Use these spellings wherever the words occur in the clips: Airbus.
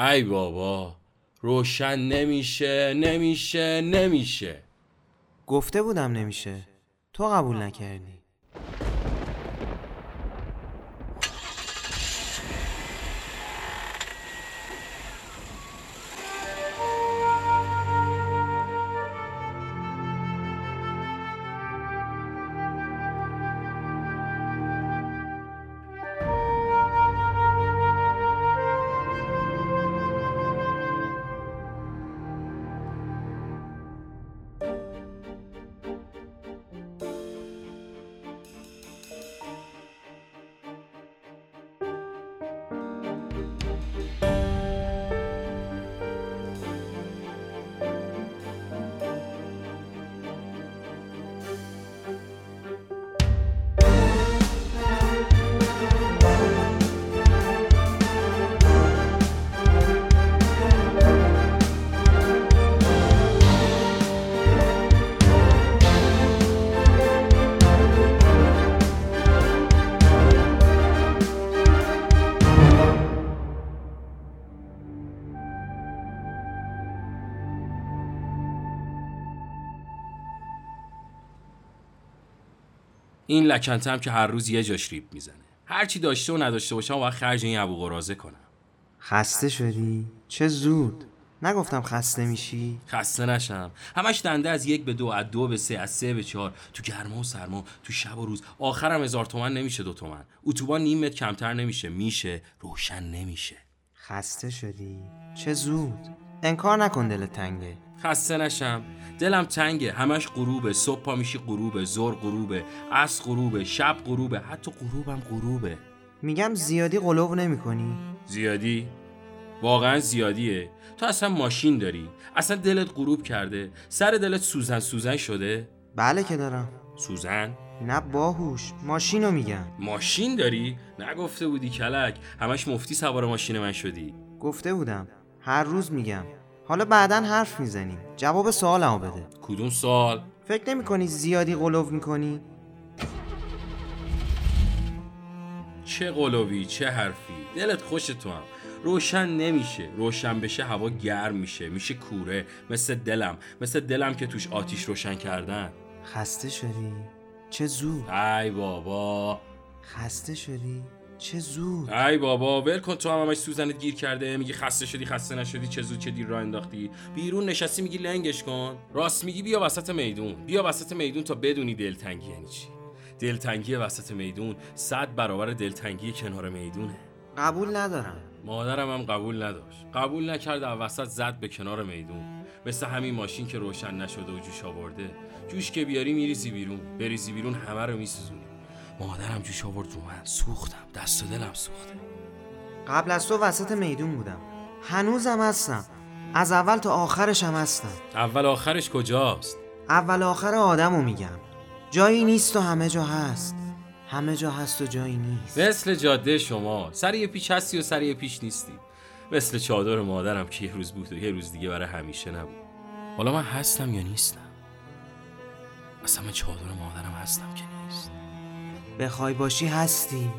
ای بابا روشن نمیشه. گفته بودم نمیشه، تو قبول نکردی. این لکنتم که هر روز یه جاش ریب میزنه. هر چی داشته و نداشته باشم و خرج این ابو قرازه کنم. خسته شدی؟ چه زود. نگفتم خسته میشی؟ خسته نشم. همش دنده از 1-2، از 2-3، از 3-4، تو گرما و سرما، تو شب و روز. آخرم 1000 تومن نمیشه 2 تومن. اتوبان نیم متر کمتر نمیشه. میشه، روشن نمیشه. خسته شدی؟ چه زود. انکار نکن دلت تنگه. خسته نشم، دلم تنگه. همش غروبه. صبح پا میشی غروبه، ظهر غروبه، عصر غروبه، شب غروبه، حتی غروبم غروبه. میگم زیادی قلوب نمی کنی. زیادی؟ واقعا زیادیه. تو اصلا ماشین داری؟ اصلا دلت غروب کرده؟ سر دلت سوزن شده؟ بله که دارم. سوزن؟ نه باهوش، ماشینو میگم. ماشین داری؟ نگفته بودی کلک؟ همش مفتی سوار ماشین من شدی. گفته بودم هر روز میگم. حالا بعدن حرف میزنیم. جواب سوالمو بده. کدوم سوال؟ فکر نمی‌کنی زیادی قلوف می‌کنی؟ چه قلوفی، چه حرفی. دلت خوش تو هم. روشن نمیشه. روشن بشه هوا گرم میشه. میشه کوره، مثل دلم که توش آتیش روشن کردن. خسته شدی؟ چه زود. ای بابا. خسته شدی؟ چه زود. ای بابا ول کن. تو هم همش سوزنت گیر کرده. میگی خسته شدی، خسته نشدی، چه زود، چه دیر راه انداختی. بیرون نشستی میگی لنگش کن. راست میگی. بیا وسط میدون تا بدونی دلتنگی یعنی چی. دلتنگی وسط میدون 100 برابر دلتنگی کنار میدونه. قبول ندارم. مادرم هم قبول نداشت. قبول نکرد، از وسط زد به کنار میدون. مثل همین ماشین که روشن نشده و جوش آورده. جوش که بیاری میریزی بیرون. بریزی بیرون همه رو میسوزونی. مادرم جوش آورد رو من. سوختم. دست و دلم سوخته. قبل از تو وسط میدون بودم. هنوزم هستم. از اول تا آخرش هم هستم. اول آخرش کجاست؟ اول آخر آدمو میگم. جایی نیست و همه جا هست. همه جا هست و جایی نیست. مثل جاده شما. سر یه پیچ هستی و سر یه پیچ نیستی. مثل چادر مادرم که یه روز بود و یه روز دیگه برای همیشه نبود. حالا من هستم یا نیستم؟ اصلا من چادر مادرم هستم که نیست. بخوای باشی هستی،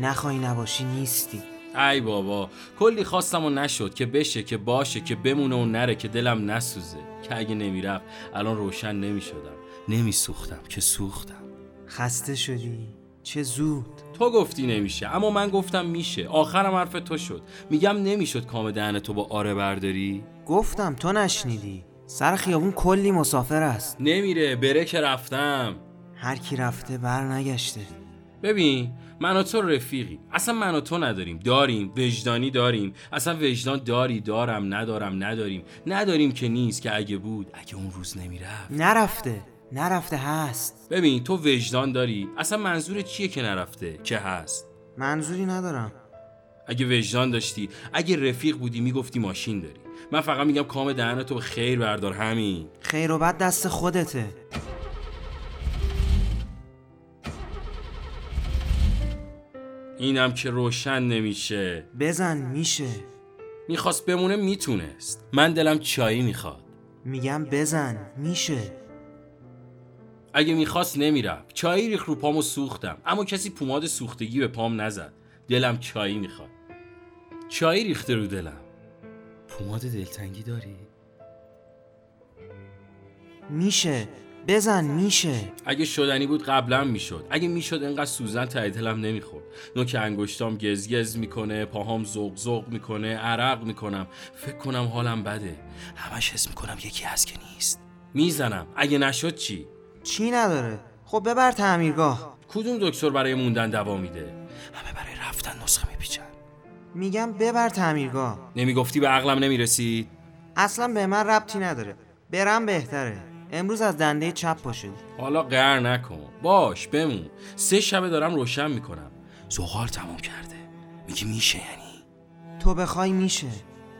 نخوای نباشی نیستی. ای بابا کلی خواستم و نشد، که بشه، که باشه، که بمونه و نره، که دلم نسوزه، که اگه نمیرفت الان روشن نمیشدم، نمیسوختم که سوختم. خسته شدی؟ چه زود. تو گفتی نمیشه، اما من گفتم میشه. آخرم حرف تو شد. میگم نمیشد کام دهن تو با آره برداری. گفتم تو نشنیدی. سر خیابون کلی مسافر است. نمیره بره که رفتم. هر کی رفته بر نگشته. ببین من و تو رفیقی. اصلا من و تو نداریم. داریم وجدانی داریم. اصلا وجدان داری. دارم ندارم. نداریم. نداریم که نیست، که اگه بود، اگه اون روز نمیرفت. نرفته هست. ببین تو وجدان داری. اصلا منظور چیه که نرفته؟ که هست. منظوری ندارم. اگه وجدان داشتی، اگه رفیق بودی، میگفتی ماشین داری. من فقط میگم کام دهنتو به خیر بردار. همین. خیر و بد دست خودته. اینم که روشن نمیشه. بزن میشه. میخواست بمونه میتونست. من دلم چایی میخواد. میگم بزن میشه. اگه میخواست نمیرفت. چایی ریخ رو پامو سوختم، اما کسی پماد سوختگی به پام نزد. دلم چایی میخواد. چایی ریخته رو دلم. پماد دلتنگی داری؟ میشه بزن، میشه. اگه شدنی بود قبلا میشد. اگه میشد انقدر سوزن ته دلم نمیخورد. نوک انگشتام گزگز میکنه، پاهام زغ زغ میکنه، عرق میکنم، فکر کنم حالم بده. همش حس میکنم یکی هست که نیست. میزنم. اگه نشد چی؟ چی نداره. خب ببر تعمیرگاه. کدوم دکتر برای موندن دوا میده؟ همه برای رفتن نسخه میپیچن. میگم ببر تعمیرگاه. نمیگفتی به عقلم نمیرسید؟ اصلا به من ربطی نداره. برم بهتره. امروز از دنده چپ باشید. حالا قهر نکن. باش بمون. 3 شب دارم روشن میکنم. زغال تمام کرده. میگی میشه یعنی؟ تو بخوای میشه.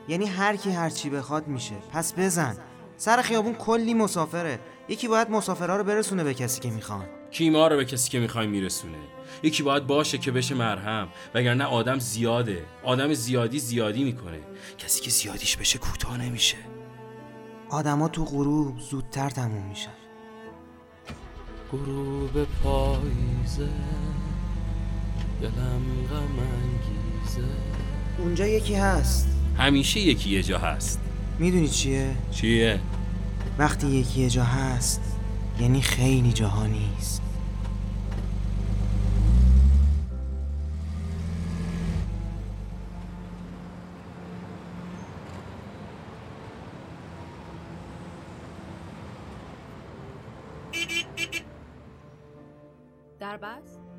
یعنی هر کی هر چی بخواد میشه. پس بزن. سر خیابون کلی مسافره. یکی باید مسافرها رو برسونه به کسی که میخوان. کیما رو به کسی که میخوای میرسونه. یکی باید باشه که بشه مرهم، وگرنه آدم زیاده. آدم زیادی میکنه. کسی که زیادیش بشه کوتاه نمیشه. آدما تو غروب زودتر تموم میشن. غروب پاییزه دلم غم انگیزه. اونجا یکی هست. همیشه یکی یه جا هست. میدونی چیه؟ چیه؟ وقتی یکی یه جا هست یعنی خیلی جاها نیست. Airbus